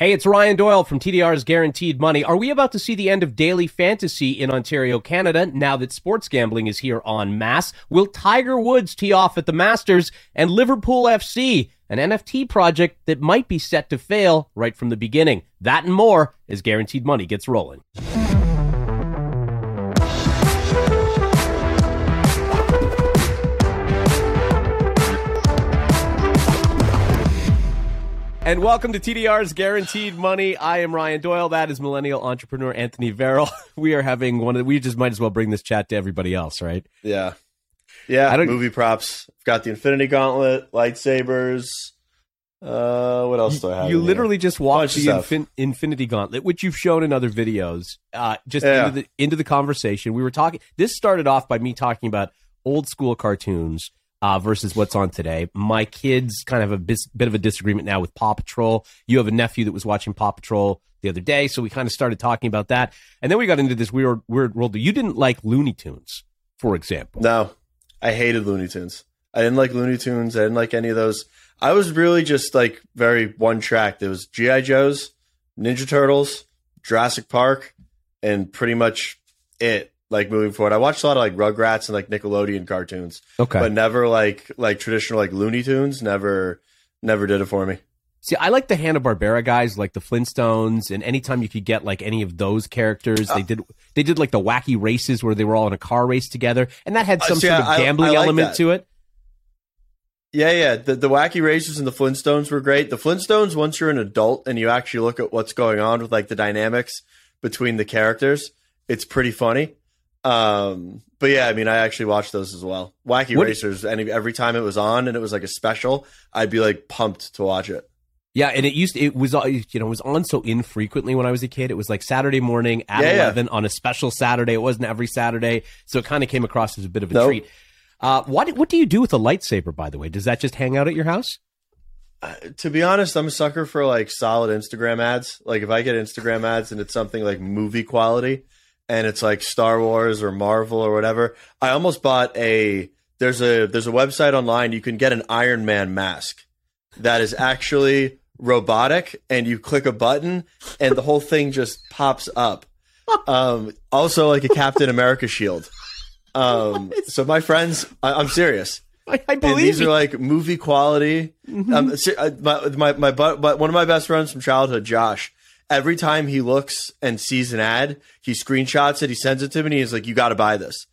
Hey, it's Ryan Doyle from TDR's Guaranteed Money. Are we about to see the end of Daily Fantasy in Ontario, Canada, now that sports gambling is here en masse? Will Tiger Woods tee off at the Masters? And Liverpool FC, an NFT project that might be set to fail right from the beginning? That and more as Guaranteed Money gets rolling. And welcome to TDR's Guaranteed Money. I am Ryan Doyle. That is millennial entrepreneur Anthony Verrill. We are having one of the, we just might as well bring this chat to everybody else, right? Yeah. Yeah. Movie props. I've got the Infinity Gauntlet, lightsabers. What else do I have? You literally just watched the Infinity Gauntlet, which you've shown in other videos, into the conversation. We were talking, this started off by me talking about old school cartoons versus what's on today. My kids kind of have a bit of a disagreement now with Paw Patrol. You have a nephew that was watching Paw Patrol the other day, so we kind of started talking about that. And then we got into this weird world. You didn't like Looney Tunes, for example. No, I hated Looney Tunes. I didn't like Looney Tunes. I didn't like any of those. I was really just like very one track. There was G.I. Joes, Ninja Turtles, Jurassic Park, and pretty much it. Like moving forward, I watched a lot of like Rugrats and like Nickelodeon cartoons, okay, but never like traditional like Looney Tunes. Never did it for me. See, I like the Hanna-Barbera guys, like the Flintstones, and anytime you could get like any of those characters, they did like the Wacky Races where they were all in a car race together, and that had some sort of gambling element to it. Yeah. The Wacky Races and the Flintstones were great. The Flintstones, once you're an adult and you actually look at what's going on with like the dynamics between the characters, it's pretty funny. But yeah, I mean, I actually watched those as well. Wacky Racers, and every time it was on and it was like a special, I'd be like pumped to watch it. Yeah, and it was on so infrequently when I was a kid. It was like Saturday morning at 11 on a special Saturday. It wasn't every Saturday, so it kind of came across as a bit of a treat. What do you do with a lightsaber, by the way? Does that just hang out at your house? To be honest, I'm a sucker for like solid Instagram ads. Like if I get Instagram ads and it's something like movie quality, and it's like Star Wars or Marvel or whatever. I almost bought there's a website online. You can get an Iron Man mask that is actually robotic, and you click a button and the whole thing just pops up. Also like a Captain America shield. So my friends, I'm serious. I believe and these are like movie quality. Mm-hmm. One of my best friends from childhood, Josh, every time he looks and sees an ad, he screenshots it, he sends it to me, and he's like, you got to buy this,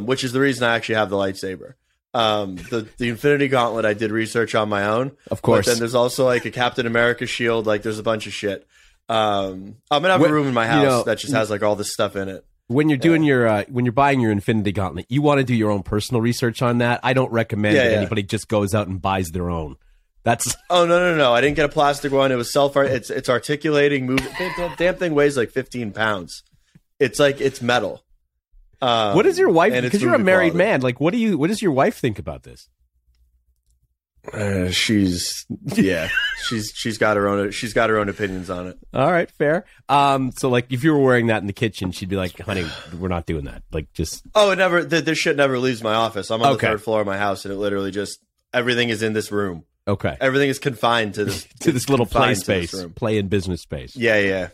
which is the reason I actually have the lightsaber. The Infinity Gauntlet, I did research on my own. Of course. But then there's also like a Captain America shield. Like there's a bunch of shit. I'm going to have a room in my house that just has like all this stuff in it. When you're doing when you're buying your Infinity Gauntlet, you want to do your own personal research on that. I don't recommend that anybody just goes out and buys their own. That's no! I didn't get a plastic one. It was it's articulating. The damn thing weighs like 15 pounds. It's like it's metal. What is your wife? Because you're a married man. Like, what does your wife think about this? She's got her own opinions on it. All right, fair. So like if you were wearing that in the kitchen, she'd be like, honey, we're not doing that. Like just this shit never leaves my office. I'm on the third floor of my house, and it literally just everything is in this room. Okay. Everything is confined to this little play space, play and business space. Yeah.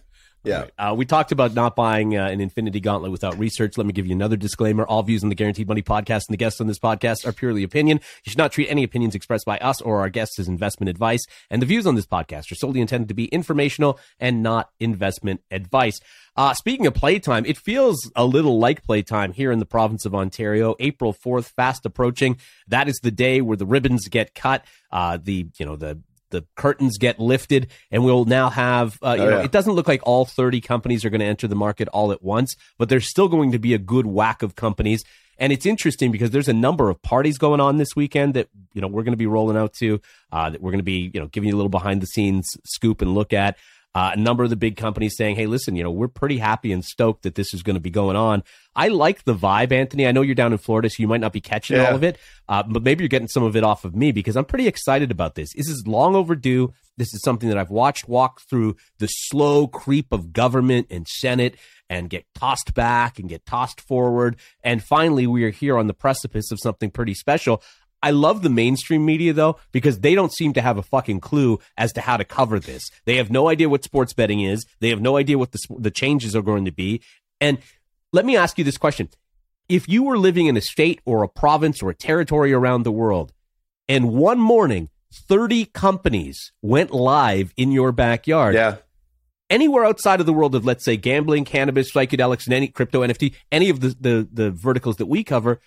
Right. We talked about not buying an Infinity Gauntlet without research. Let me give you another disclaimer. All views on the Guaranteed Money podcast and the guests on this podcast are purely opinion. You should not treat any opinions expressed by us or our guests as investment advice. And the views on this podcast are solely intended to be informational and not investment advice. Speaking of playtime, it feels a little like playtime here in the province of Ontario. April 4th, fast approaching. That is the day where the ribbons get cut. The curtains get lifted, and we'll now have, it doesn't look like all 30 companies are going to enter the market all at once, but there's still going to be a good whack of companies. And it's interesting because there's a number of parties going on this weekend that, we're going to be rolling out to, that we're going to be, giving you a little behind the scenes scoop and look at. A number of the big companies saying, hey, listen, we're pretty happy and stoked that this is going to be going on. I like the vibe, Anthony. I know you're down in Florida, so you might not be catching all of it, but maybe you're getting some of it off of me because I'm pretty excited about this. This is long overdue. This is something that I've watched walk through the slow creep of government and Senate and get tossed back and get tossed forward. And finally, we are here on the precipice of something pretty special. I love the mainstream media, though, because they don't seem to have a fucking clue as to how to cover this. They have no idea what sports betting is. They have no idea what the changes are going to be. And let me ask you this question. If you were living in a state or a province or a territory around the world, and one morning, 30 companies went live in your backyard. Yeah. Anywhere outside of the world of, let's say, gambling, cannabis, psychedelics, and any crypto, NFT, any of the verticals that we cover,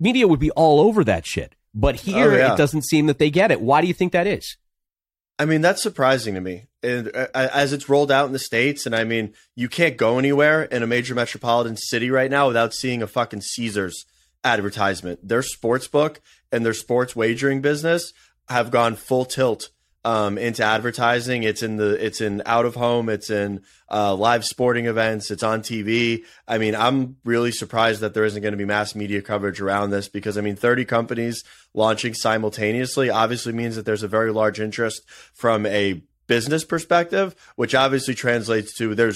media would be all over that shit. But here, it doesn't seem that they get it. Why do you think that is? I mean, that's surprising to me. As it's rolled out in the States, and I mean, you can't go anywhere in a major metropolitan city right now without seeing a fucking Caesars advertisement. Their sports book and their sports wagering business have gone full tilt into advertising. It's in out of home. It's in live sporting events. It's on TV. I mean, I'm really surprised that there isn't going to be mass media coverage around this, because I mean, 30 companies launching simultaneously obviously means that there's a very large interest from a business perspective, which obviously translates to they're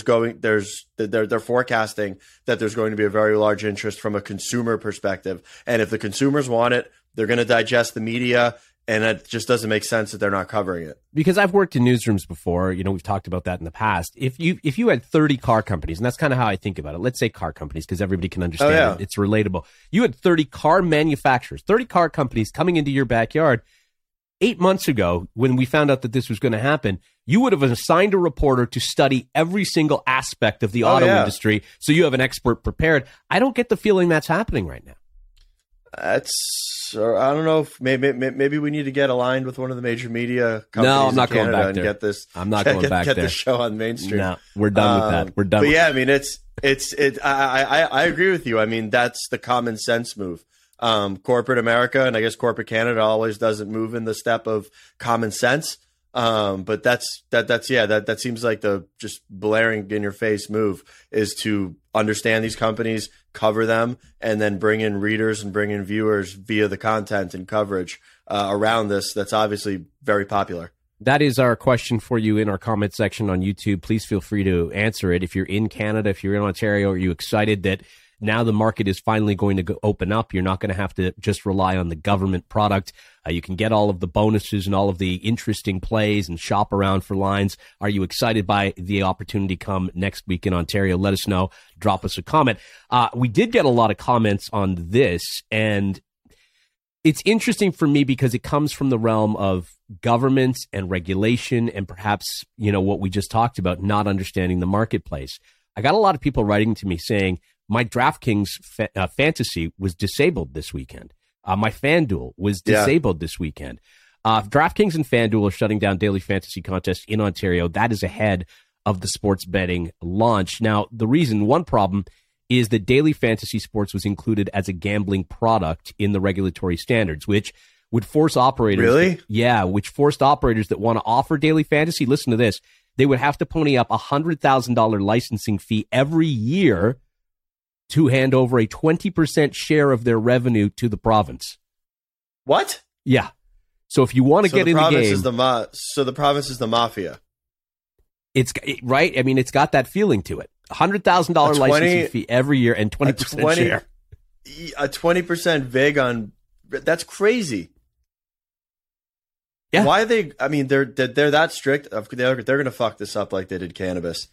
forecasting that there's going to be a very large interest from a consumer perspective. And if the consumers want it, they're going to digest the media. And it just doesn't make sense that they're not covering it. Because I've worked in newsrooms before. You know, we've talked about that in the past. If you had 30 car companies, and that's kind of how I think about it. Let's say car companies, because everybody can understand it. It's relatable. You had 30 car manufacturers, 30 car companies coming into your backyard. 8 months ago, when we found out that this was going to happen, you would have assigned a reporter to study every single aspect of the auto industry. So you have an expert prepared. I don't get the feeling that's happening right now. I don't know. If maybe we need to get aligned with one of the major media companies. No, I'm not going back there. Get this show on mainstream. No, we're done with that. We're done. But yeah, I mean, it's. I agree with you. I mean, that's the common sense move. Corporate America and I guess corporate Canada always doesn't move in the step of common sense. But that seems like the just blaring in your face move is to understand these companies, cover them, and then bring in readers and bring in viewers via the content and coverage around this. That's obviously very popular. That is our question for you in our comment section on YouTube. Please feel free to answer it. If you're in Canada, if you're in Ontario, are you excited that now the market is finally going to open up? You're not going to have to just rely on the government product. You can get all of the bonuses and all of the interesting plays and shop around for lines. Are you excited by the opportunity come next week in Ontario? Let us know. Drop us a comment. We did get a lot of comments on this, and it's interesting for me because it comes from the realm of governments and regulation and perhaps, you know, what we just talked about, not understanding the marketplace. I got a lot of people writing to me saying, my DraftKings fantasy was disabled this weekend. My FanDuel was disabled this weekend. DraftKings and FanDuel are shutting down daily fantasy contests in Ontario. That is ahead of the sports betting launch. Now, the reason, one problem is that daily fantasy sports was included as a gambling product in the regulatory standards, which would force operators. Really? Yeah, which forced operators that want to offer daily fantasy, listen to this, they would have to pony up a $100,000 licensing fee every year to hand over a 20% share of their revenue to the province. What? Yeah. So if you want to get in the game... the province is the mafia. Right? I mean, it's got that feeling to it. $100,000 licensing fee every year and 20% share. A 20% vig on... That's crazy. Yeah. Why are they... I mean, they're that strict. They're going to fuck this up like they did cannabis.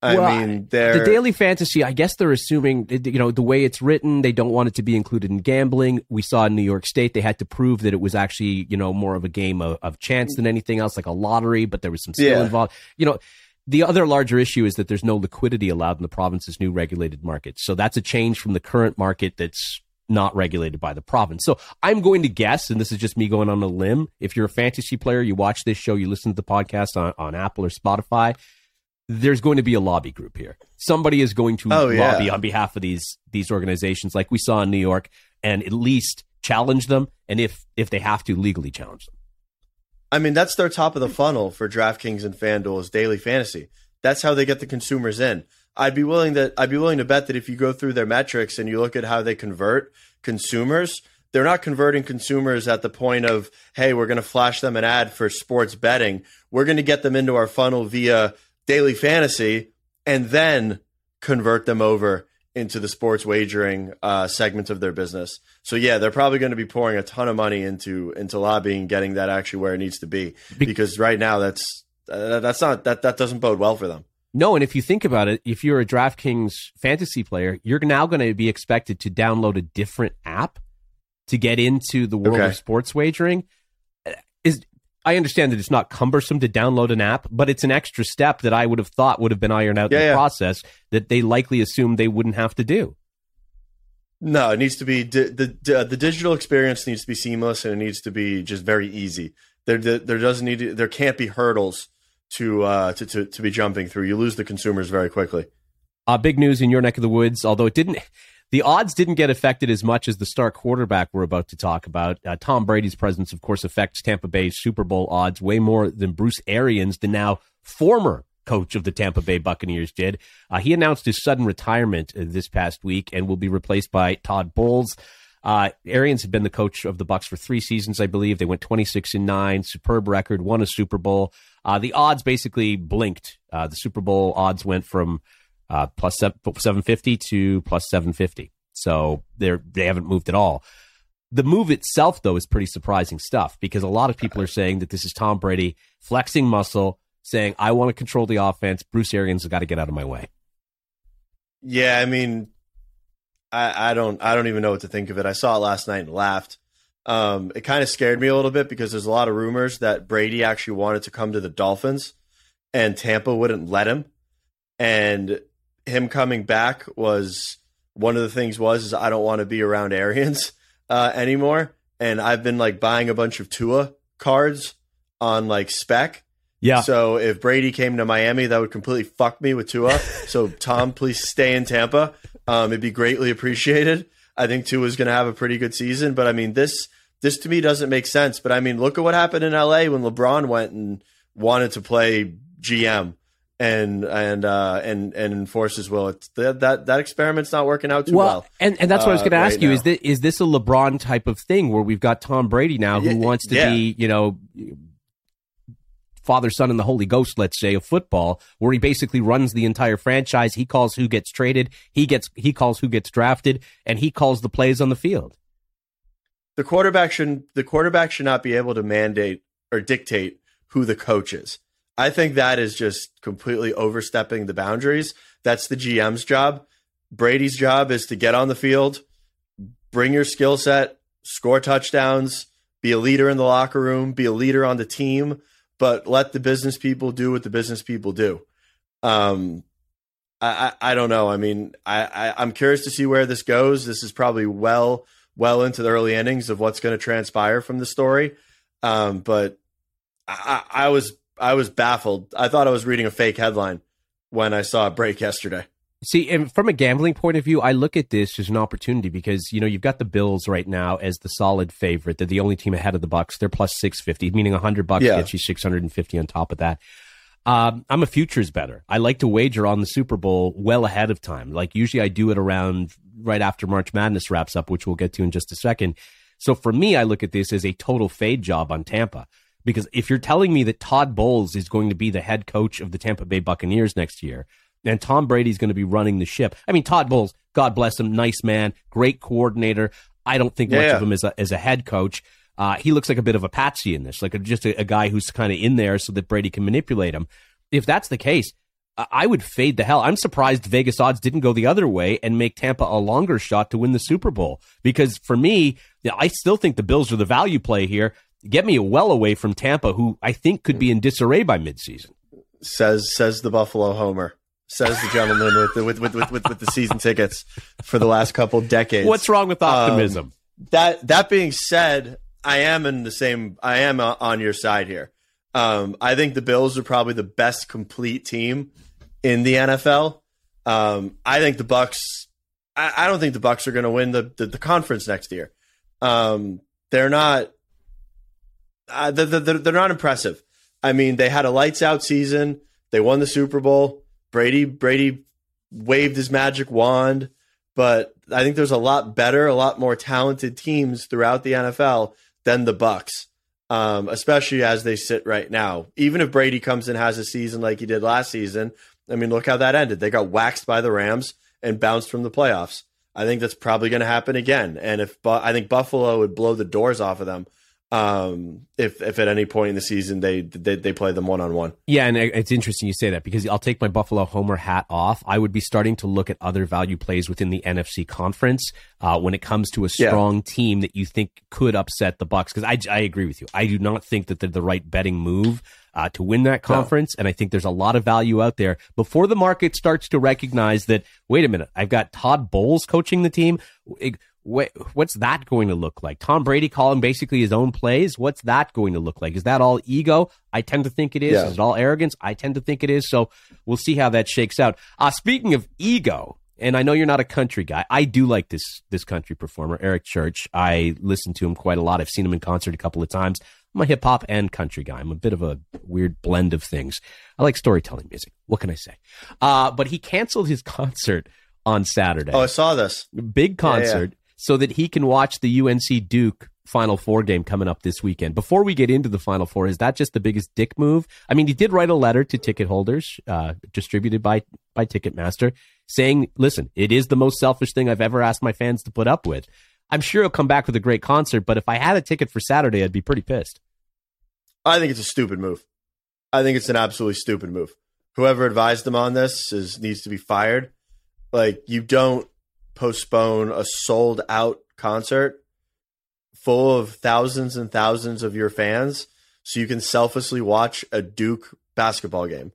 The daily fantasy, I guess they're assuming, you know, the way it's written, they don't want it to be included in gambling. We saw in New York State, they had to prove that it was actually, you know, more of a game of chance than anything else, like a lottery, but there was some skill involved. You know, the other larger issue is that there's no liquidity allowed in the province's new regulated market. So that's a change from the current market that's not regulated by the province. So I'm going to guess, and this is just me going on a limb, if you're a fantasy player, you watch this show, you listen to the podcast on Apple or Spotify, there's going to be a lobby group here. Somebody is going to lobby on behalf of these organizations like we saw in New York and at least challenge them. And if they have to, legally challenge them. I mean, that's their top of the funnel for DraftKings and FanDuel is daily fantasy. That's how they get the consumers in. I'd be willing to bet that if you go through their metrics and you look at how they convert consumers, they're not converting consumers at the point of, hey, we're going to flash them an ad for sports betting. We're going to get them into our funnel via daily fantasy and then convert them over into the sports wagering segments of their business. So yeah, they're probably going to be pouring a ton of money into lobbying, getting that actually where it needs to be, because right now that doesn't bode well for them. No, and if you think about it, if you're a DraftKings fantasy player, you're now going to be expected to download a different app to get into the world of sports wagering. I understand that it's not cumbersome to download an app, but it's an extra step that I would have thought would have been ironed out in the process that they likely assumed they wouldn't have to do. No, it needs to be the digital experience needs to be seamless, and it needs to be just very easy. There can't be hurdles to be jumping through. You lose the consumers very quickly. Big news in your neck of the woods, although the odds didn't get affected as much as the star quarterback we're about to talk about. Tom Brady's presence, of course, affects Tampa Bay's Super Bowl odds way more than Bruce Arians, the now former coach of the Tampa Bay Buccaneers, did. He announced his sudden retirement this past week and will be replaced by Todd Bowles. Arians had been the coach of the Bucs for 3 seasons, I believe. They went 26-9, superb record, won a Super Bowl. The odds basically blinked. The Super Bowl odds went from plus 750 to plus 750. So they haven't moved at all. The move itself, though, is pretty surprising stuff, because a lot of people are saying that this is Tom Brady flexing muscle, saying, I want to control the offense. Bruce Arians has got to get out of my way. Yeah, I mean, I don't even know what to think of it. I saw it last night and laughed. It kind of scared me a little bit, because there's a lot of rumors that Brady actually wanted to come to the Dolphins and Tampa wouldn't let him. And him coming back was one of the things was I don't want to be around Arians anymore. And I've been like buying a bunch of Tua cards on like spec. Yeah. So if Brady came to Miami, that would completely fuck me with Tua. So Tom, please stay in Tampa. It'd be greatly appreciated. I think Tua's going to have a pretty good season, but I mean, this to me doesn't make sense, but I mean, look at what happened in LA when LeBron went and wanted to play GM. And enforce his will. It's that experiment's not working out too well. And that's what I was going to ask you. Now. Is this a LeBron type of thing where we've got Tom Brady now who wants to be, father, son, and the Holy Ghost, let's say, of football, where he basically runs the entire franchise. He calls who gets traded. He calls who gets drafted, and he calls the plays on the field. The quarterback should not be able to mandate or dictate who the coach is. I think that is just completely overstepping the boundaries. That's the GM's job. Brady's job is to get on the field, bring your skill set, score touchdowns, be a leader in the locker room, be a leader on the team, but let the business people do what the business people do. I don't know. I mean, I'm curious to see where this goes. This is probably well into the early innings of what's going to transpire from the story. But I was baffled. I thought I was reading a fake headline when I saw a break yesterday. See, and from a gambling point of view, I look at this as an opportunity because, you've got the Bills right now as the solid favorite. They're the only team ahead of the Bucs. They're plus 650, meaning $100 gets you 650 on top of that. I'm a futures bettor. I like to wager on the Super Bowl well ahead of time. Like usually I do it around right after March Madness wraps up, which we'll get to in just a second. So for me, I look at this as a total fade job on Tampa. Because if you're telling me that Todd Bowles is going to be the head coach of the Tampa Bay Buccaneers next year, and Tom Brady's going to be running the ship. I mean, Todd Bowles, God bless him, nice man, great coordinator. I don't think much of him as a head coach. He looks like a bit of a patsy in this, like just a guy who's kind of in there so that Brady can manipulate him. If that's the case, I would fade the hell. I'm surprised Vegas odds didn't go the other way and make Tampa a longer shot to win the Super Bowl. Because for me, I still think the Bills are the value play here. Get me well away from Tampa, who I think could be in disarray by midseason. Says the Buffalo Homer. Says the gentleman with the season tickets for the last couple decades. What's wrong with optimism? That being said, I am on your side here. I think the Bills are probably the best complete team in the NFL. I think the Bucks. I don't think the Bucks are going to win the conference next year. They're not. They're not impressive. I mean, they had a lights out season. They won the Super Bowl. Brady waved his magic wand, but I think there's a lot more talented teams throughout the NFL than the Bucks, especially as they sit right now. Even if Brady comes and has a season like he did last season, I mean, look how that ended. They got waxed by the Rams and bounced from the playoffs. I think that's probably going to happen again. And I think Buffalo would blow the doors off of them if at any point in the season they play them one-on-one. Yeah, and it's interesting you say that, because I'll take my Buffalo homer hat off. I would be starting to look at other value plays within the NFC conference when it comes to a strong team that you think could upset the Bucs. Because I agree with you. I do not think that they're the right betting move to win that conference. No. And I think there's a lot of value out there before the market starts to recognize that, wait a minute, I've got Todd Bowles coaching the team. What's that going to look like? Tom Brady calling basically his own plays. What's that going to look like? Is that all ego? I tend to think it is. Yeah. Is it all arrogance? I tend to think it is. So we'll see how that shakes out. Speaking of ego, and I know you're not a country guy, I do like this country performer, Eric Church. I listen to him quite a lot. I've seen him in concert a couple of times. I'm a hip hop and country guy. I'm a bit of a weird blend of things. I like storytelling music. What can I say? But he canceled his concert on Saturday. Oh, I saw this. Big concert. Yeah. So that he can watch the UNC Duke Final Four game coming up this weekend. Before we get into the Final Four, is that just the biggest dick move? I mean, he did write a letter to ticket holders distributed by Ticketmaster saying, listen, it is the most selfish thing I've ever asked my fans to put up with. I'm sure he'll come back with a great concert, but if I had a ticket for Saturday, I'd be pretty pissed. I think it's a stupid move. I think it's an absolutely stupid move. Whoever advised them on this needs to be fired. Like, you don't postpone a sold-out concert full of thousands and thousands of your fans so you can selfishly watch a Duke basketball game.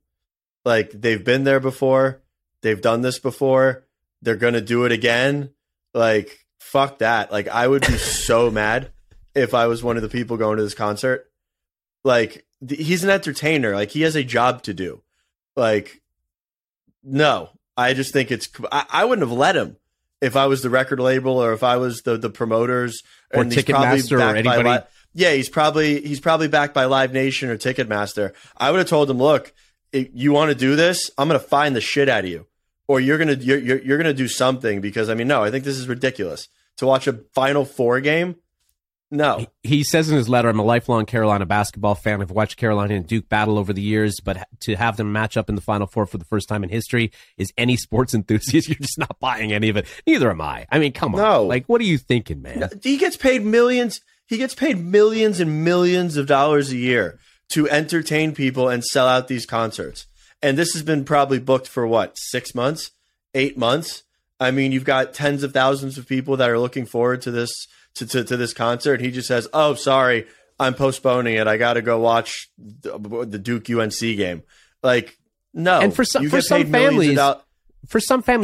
Like, they've been there before. They've done this before. They're going to do it again. Like, fuck that. Like, I would be so mad if I was one of the people going to this concert. Like, he's an entertainer. Like, he has a job to do. Like, no. I just think it's – I wouldn't have let him. If I was the record label, or if I was the promoters, or Ticketmaster, or anybody, he's probably backed by Live Nation or Ticketmaster. I would have told him, look, if you want to do this, I'm going to fine the shit out of you, or you're gonna do something, because I mean, no, I think this is ridiculous to watch a Final Four game. No, he says in his letter, I'm a lifelong Carolina basketball fan. I've watched Carolina and Duke battle over the years, but to have them match up in the Final Four for the first time in history is any sports enthusiast. You're just not buying any of it. Neither am I. I mean, come on. No. Like, what are you thinking, man? He gets paid millions. He gets paid millions and millions of dollars a year to entertain people and sell out these concerts. And this has been probably booked for what, 6 months, 8 months? I mean, you've got tens of thousands of people that are looking forward to this this concert. He just says, oh, sorry, I'm postponing it. I got to go watch the Duke UNC game. Like, no. And for some families,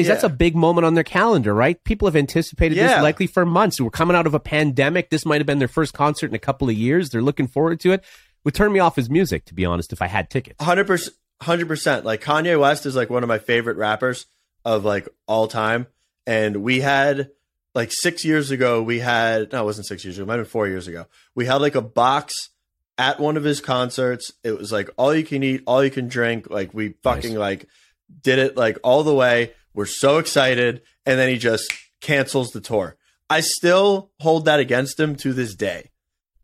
that's a big moment on their calendar, right? People have anticipated this likely for months. We're coming out of a pandemic. This might have been their first concert in a couple of years. They're looking forward to it. Would turn me off his music, to be honest, if I had tickets. 100%. Like, Kanye West is like one of my favorite rappers of like all time. And we had... Like 6 years ago, it wasn't 6 years ago. It might have been 4 years ago. We had like a box at one of his concerts. It was like all you can eat, all you can drink. Like, we fucking like did it like all the way. We're so excited. And then he just cancels the tour. I still hold that against him to this day,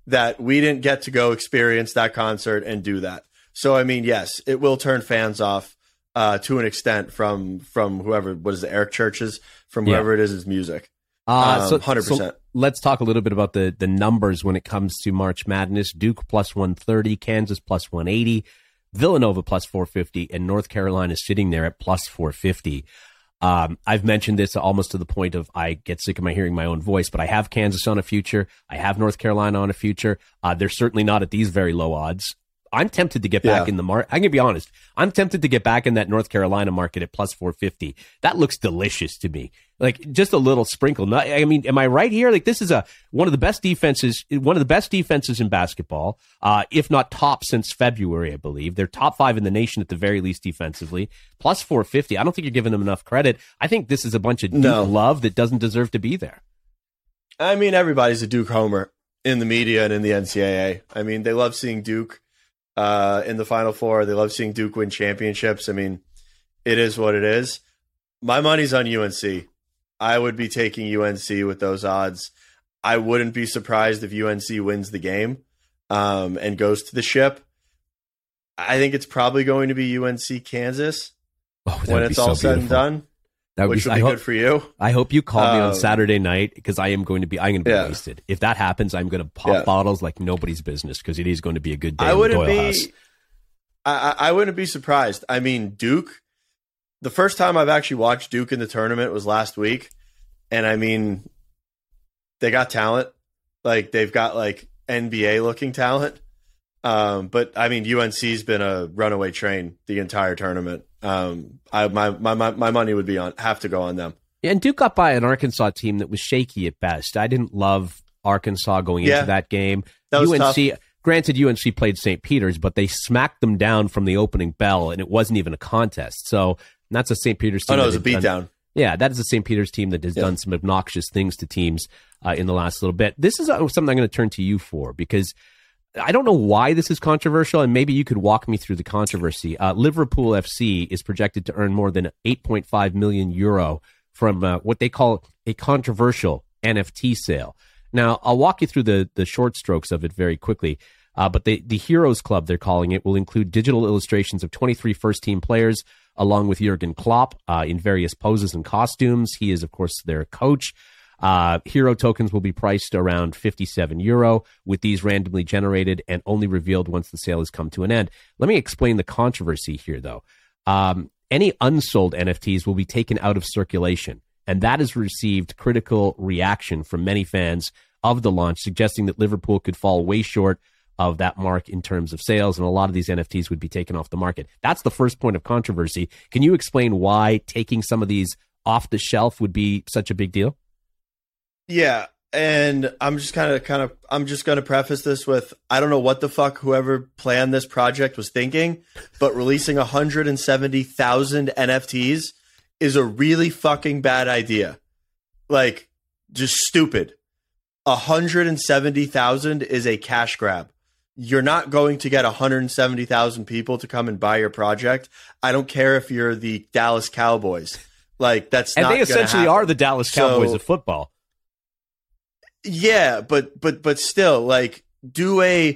that we didn't get to go experience that concert and do that. So, I mean, yes, it will turn fans off to an extent from whoever, Eric Church's, from whoever it is, his music. 100%. So let's talk a little bit about the numbers when it comes to March Madness. Duke +130, Kansas +180, Villanova +450, and North Carolina sitting there at +450. I've mentioned this almost to the point of I get sick of my hearing my own voice, but I have Kansas on a future. I have North Carolina on a future. They're certainly not at these very low odds. I'm tempted to get back in the market. I'm going to be honest. I'm tempted to get back in that North Carolina market at +450. That looks delicious to me. Like, just a little sprinkle. Not, I mean, am I right here? Like, this is one of the best defenses in basketball, if not top since February, I believe. They're top five in the nation at the very least defensively. +450. I don't think you're giving them enough credit. I think this is a bunch of Duke love that doesn't deserve to be there. I mean, everybody's a Duke homer in the media and in the NCAA. I mean, they love seeing Duke in the Final Four. They love seeing Duke win championships. I mean, it is what it is. My money's on UNC. I would be taking UNC with those odds. I wouldn't be surprised if UNC wins the game and goes to the ship. I think it's probably going to be UNC Kansas when it's all said and done. Which would be good for you. I hope you call me on Saturday night, because I am going to be wasted. If that happens, I'm going to pop bottles like nobody's business, because it is going to be a good day in the Doyle house. I wouldn't be surprised. I mean, Duke, the first time I've actually watched Duke in the tournament was last week. And I mean, they got talent. Like, they've got like NBA looking talent. But I mean, UNC's been a runaway train the entire tournament. My money would be have to go on them. Yeah, and Duke got by an Arkansas team that was shaky at best. I didn't love Arkansas going into that game. That was tough. Granted, UNC played Saint Peter's, but they smacked them down from the opening bell, and it wasn't even a contest. So that's a Saint Peter's team. Oh no, it was a beatdown. Yeah, that is the Saint Peter's team that has done some obnoxious things to teams in the last little bit. This is something I'm going to turn to you for, because I don't know why this is controversial, and maybe you could walk me through the controversy. Liverpool FC is projected to earn more than 8.5 million euro from what they call a controversial NFT sale. Now, I'll walk you through the short strokes of it very quickly, but the Heroes Club, they're calling it, will include digital illustrations of 23 first-team players, along with Jurgen Klopp in various poses and costumes. He is, of course, their coach. Hero tokens will be priced around 57 euro, with these randomly generated and only revealed once the sale has come to an end. Let me explain the controversy here, though. Any unsold NFTs will be taken out of circulation, and that has received critical reaction from many fans of the launch, suggesting that Liverpool could fall way short of that mark in terms of sales, and a lot of these NFTs would be taken off the market. That's the first point of controversy. Can you explain why taking some of these off the shelf would be such a big deal? Yeah, and I'm just going to preface this with, I don't know what the fuck whoever planned this project was thinking, but releasing 170,000 NFTs is a really fucking bad idea. Like, just stupid. 170,000 is a cash grab. You're not going to get 170,000 people to come and buy your project. I don't care if you're the Dallas Cowboys. Like, that's not going to happen. And they essentially are the Dallas Cowboys of football. Yeah, but still, like, do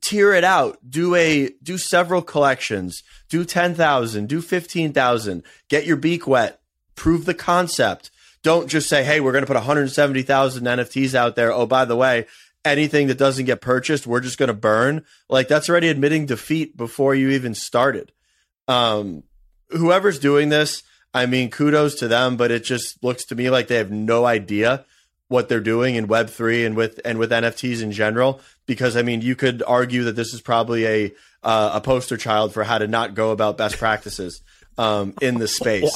tier it out. Do several collections. Do 10,000. Do 15,000. Get your beak wet. Prove the concept. Don't just say, hey, we're going to put 170,000 NFTs out there. Oh, by the way, anything that doesn't get purchased, we're just going to burn. Like, that's already admitting defeat before you even started. Whoever's doing this, I mean, kudos to them, but it just looks to me like they have no idea what they're doing in Web3 and with NFTs in general, because I mean, you could argue that this is probably a poster child for how to not go about best practices in this space.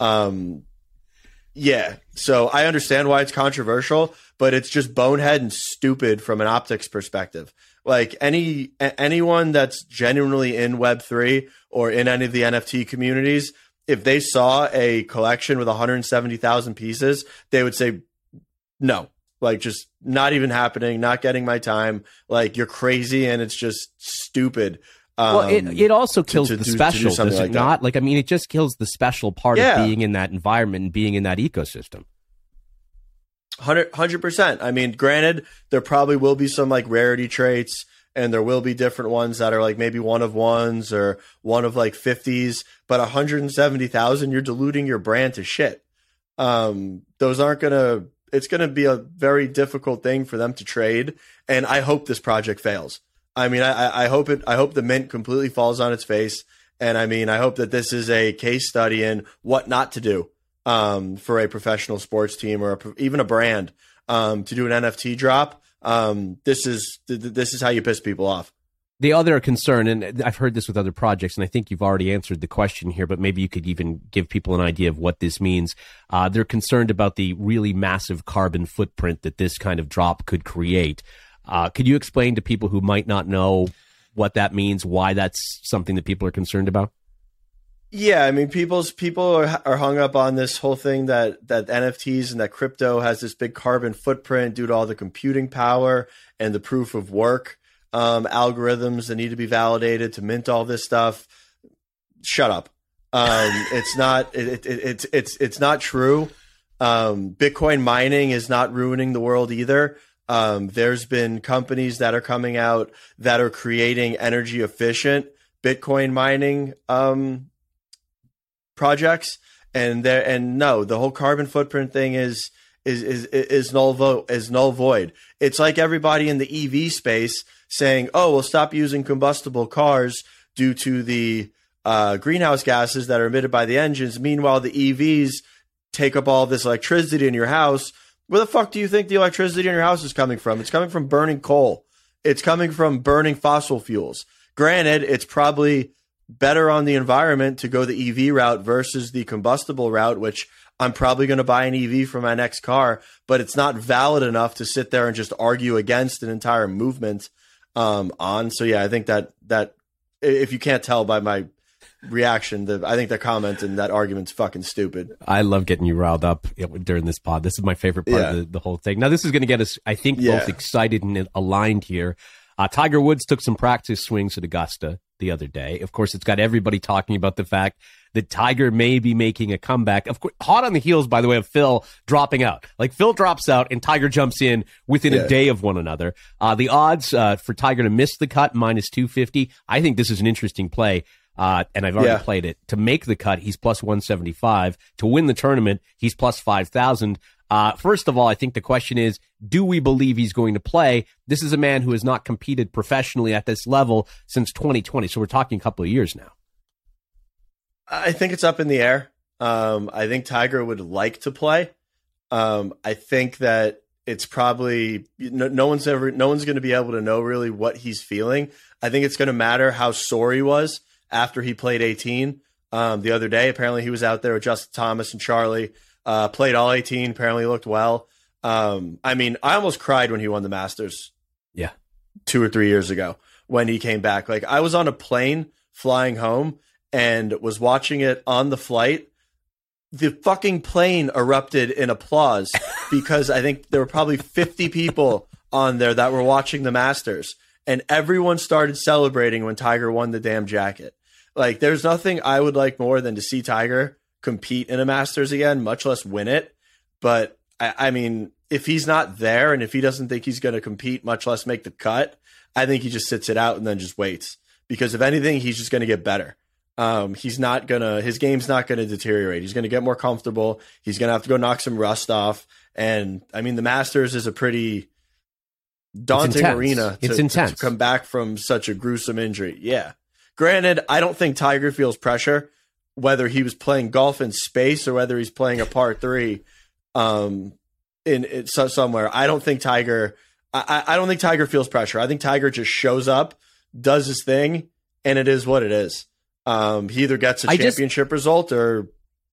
Yeah, so I understand why it's controversial, but it's just bonehead and stupid from an optics perspective. Like, anyone that's genuinely in Web3 or in any of the NFT communities, if they saw a collection with 170,000 pieces, they would say, no, like, just not even happening, not getting my time. Like, you're crazy, and it's just stupid. Well, it also kills the special, does it not? Like, I mean, it just kills the special part of being in that environment and being in that ecosystem. 100%. I mean, granted, there probably will be some, like, rarity traits, and there will be different ones that are, like, maybe one of ones or one of, like, 50s. But 170,000, you're diluting your brand to shit. Those aren't going to... It's going to be a very difficult thing for them to trade, and I hope this project fails. I mean, I hope it. I hope the mint completely falls on its face, and I mean, I hope that this is a case study in what not to do for a professional sports team or even a brand to do an NFT drop. This is how you piss people off. The other concern, and I've heard this with other projects, and I think you've already answered the question here, but maybe you could even give people an idea of what this means. They're concerned about the really massive carbon footprint that this kind of drop could create. Could you explain to people who might not know what that means, why that's something that people are concerned about? Yeah, I mean, people are hung up on this whole thing that NFTs and that crypto has this big carbon footprint due to all the computing power and the proof of work algorithms that need to be validated to mint all this stuff. Shut up. It's not true. Bitcoin mining is not ruining the world either. There's been companies that are coming out that are creating energy efficient Bitcoin mining projects, And there, and no, the whole carbon footprint thing is null void. It's like everybody in the EV space saying, "Oh, we'll stop using combustible cars due to the greenhouse gases that are emitted by the engines." Meanwhile, the EVs take up all this electricity in your house. Where the fuck do you think the electricity in your house is coming from? It's coming from burning coal. It's coming from burning fossil fuels. Granted, it's probably better on the environment to go the EV route versus the combustible route, which I'm probably going to buy an EV for my next car, but it's not valid enough to sit there and just argue against an entire movement on. So yeah, I think that if you can't tell by my reaction, I think the comment and that argument's fucking stupid. I love getting you riled up during this pod. This is my favorite part of the whole thing. Now this is going to get us, I think, both excited and aligned here. Tiger Woods took some practice swings at Augusta the other day. Of course, it's got everybody talking about the fact that Tiger may be making a comeback. Of course, hot on the heels, by the way, of Phil dropping out. Like, Phil drops out and Tiger jumps in within a day of one another. The odds for Tiger to miss the cut, minus 250. I think this is an interesting play, and I've already played it. To make the cut, he's plus 175. To win the tournament, he's plus 5,000. First of all, I think the question is, do we believe he's going to play? This is a man who has not competed professionally at this level since 2020. So we're talking a couple of years now. I think it's up in the air. I think Tiger would like to play. I think that it's probably no one's going to be able to know really what he's feeling. I think it's going to matter how sore he was after he played 18 the other day. Apparently he was out there with Justin Thomas and Charlie. Played all 18, apparently looked well. I mean, I almost cried when he won the Masters 2 or 3 years ago when he came back. Like, I was on a plane flying home and was watching it on the flight. The fucking plane erupted in applause because I think there were probably 50 people on there that were watching the Masters, and everyone started celebrating when Tiger won the damn jacket. Like, there's nothing I would like more than to see Tiger compete in a Masters again, much less win it. But I mean, if he's not there and if he doesn't think he's going to compete, much less make the cut, I think he just sits it out and then just waits, because if anything, he's just going to get better. His game's not going to deteriorate. He's going to get more comfortable. He's going to have to go knock some rust off. And I mean, the Masters is a pretty daunting arena to come back from such a gruesome injury. Yeah. Granted, I don't think Tiger feels pressure, whether he was playing golf in space or whether he's playing a par three somewhere. I don't think Tiger feels pressure. I think Tiger just shows up, does his thing, and it is what it is. He either gets a championship result or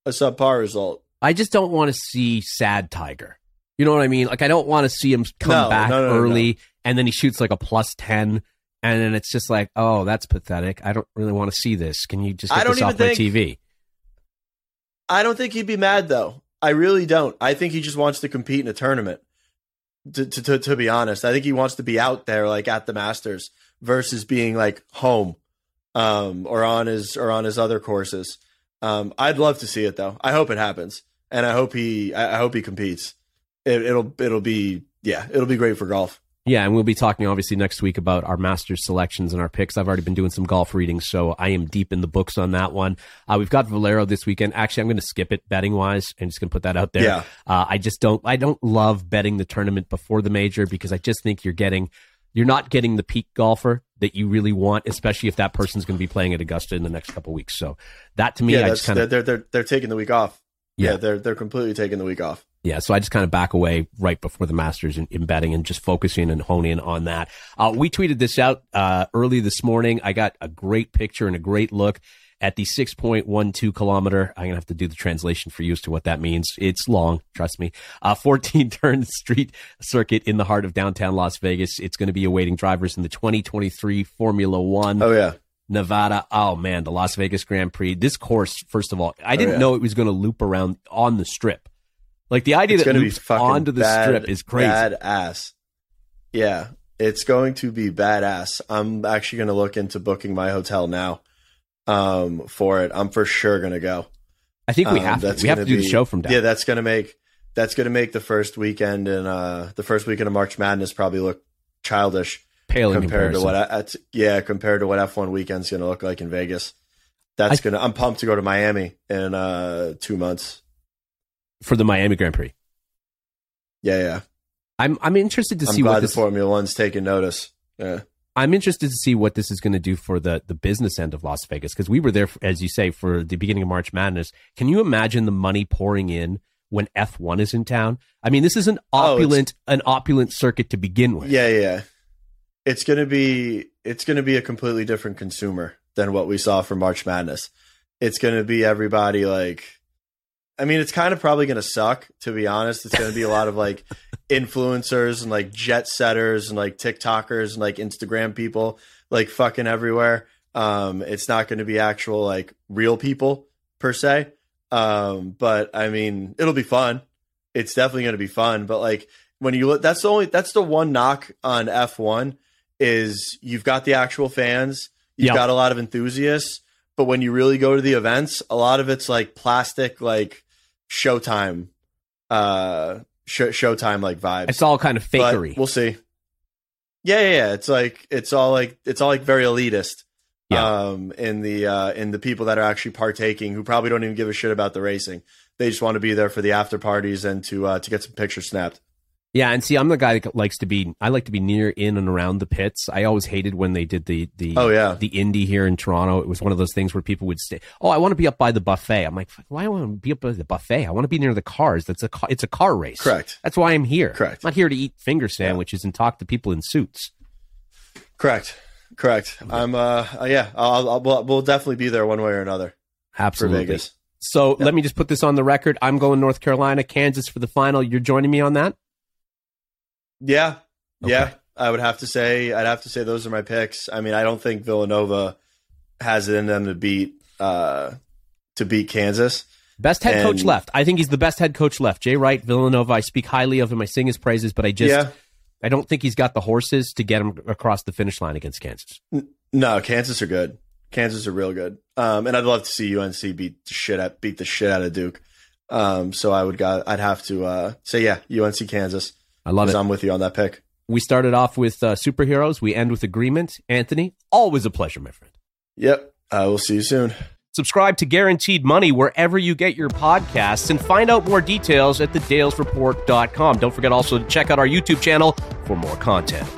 a subpar result. I just don't want to see sad Tiger. You know what I mean? Like, I don't want to see him come back early. And then he shoots like a plus 10. And then it's just like, oh, that's pathetic. I don't really want to see this. Can you just get this off my TV? I don't think he'd be mad, though. I really don't. I think he just wants to compete in a tournament, to be honest. I think he wants to be out there, like, at the Masters versus being, like, home or on his other courses. I'd love to see it, though. I hope it happens, and I hope he competes. It'll be great for golf. Yeah, and we'll be talking, obviously, next week about our Masters selections and our picks. I've already been doing some golf readings, so I am deep in the books on that one. We've got Valero this weekend. Actually, I'm going to skip it betting-wise. I'm just going to put that out there. Yeah. I don't love betting the tournament before the major, because I just think you're not getting the peak golfer that you really want, especially if that person's going to be playing at Augusta in the next couple of weeks. So that, to me, I just kind of... They're taking the week off. Yeah, they're completely taking the week off. Yeah, so I just kind of back away right before the Masters in betting and just focusing and honing on that. We tweeted this out early this morning. I got a great picture and a great look at the 6.12 kilometer. I'm going to have to do the translation for you as to what that means. It's long, trust me. 14-turn street circuit in the heart of downtown Las Vegas. It's going to be awaiting drivers in the 2023 Formula One. Oh, yeah. Nevada. Oh, man, the Las Vegas Grand Prix. This course, first of all, I didn't know it was going to loop around on the Strip. Like, the idea that it loops onto the Strip is crazy. Badass. Yeah, it's going to be badass. I'm actually going to look into booking my hotel now for it. I'm for sure going to go. I think we have to. We have to do the show from down. Yeah, that's going to make the first weekend of March Madness probably look childish. Pale compared to what F1 weekend's going to look like in Vegas. I'm pumped to go to Miami in 2 months for the Miami Grand Prix. Yeah. I'm interested to see what the Formula One's taking notice. Yeah. I'm interested to see what this is going to do for the business end of Las Vegas, because we were there, as you say, for the beginning of March Madness. Can you imagine the money pouring in when F1 is in town? I mean, this is an opulent circuit to begin with. Yeah. It's going to be a completely different consumer than what we saw for March Madness. It's going to be everybody like, I mean, it's kind of probably going to suck, to be honest. It's going to be a lot of like influencers and like jet setters and like TikTokers and like Instagram people like fucking everywhere. It's not going to be actual like real people per se. But I mean, it'll be fun. It's definitely going to be fun. But like when you look, that's the one knock on F1 is you've got the actual fans. You've got a lot of enthusiasts. But when you really go to the events, a lot of it's like plastic, like Showtime like vibes. It's all kind of fakery. But we'll see. Yeah. It's all like very elitist. Yeah. In the people that are actually partaking, who probably don't even give a shit about the racing. They just want to be there for the after parties and to get some pictures snapped. Yeah, and see, I'm the guy that I like to be near, in, and around the pits. I always hated when they did the Indy here in Toronto. It was one of those things where people would say, "Oh, I want to be up by the buffet." I'm like, "Why do I want to be up by the buffet? I want to be near the cars. It's a car race." Correct. That's why I'm here. Correct. I'm not here to eat finger sandwiches and talk to people in suits. Correct. Okay. We'll definitely be there one way or another. Absolutely. For Vegas. So let me just put this on the record. I'm going North Carolina, Kansas for the final. You're joining me on that? Yeah. Okay. Yeah. I'd have to say those are my picks. I mean, I don't think Villanova has it in them to beat Kansas. Best head coach left. I think he's the best head coach left. Jay Wright, Villanova. I speak highly of him. I sing his praises, but I don't think he's got the horses to get him across the finish line against Kansas. No, Kansas are good. Kansas are real good. And I'd love to see UNC beat the shit out of Duke. So I'd have to say, yeah, UNC, Kansas. I love it. I'm with you on that pick. We started off with superheroes. We end with agreement. Anthony, always a pleasure, my friend. Yep. I will see you soon. Subscribe to Guaranteed Money wherever you get your podcasts and find out more details at thedalesreport.com. Don't forget also to check out our YouTube channel for more content.